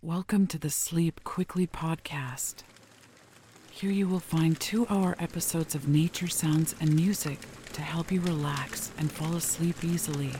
Welcome to the Sleep Quickly podcast. Here you will find 2-hour episodes of nature sounds and music to help you relax and fall asleep easily.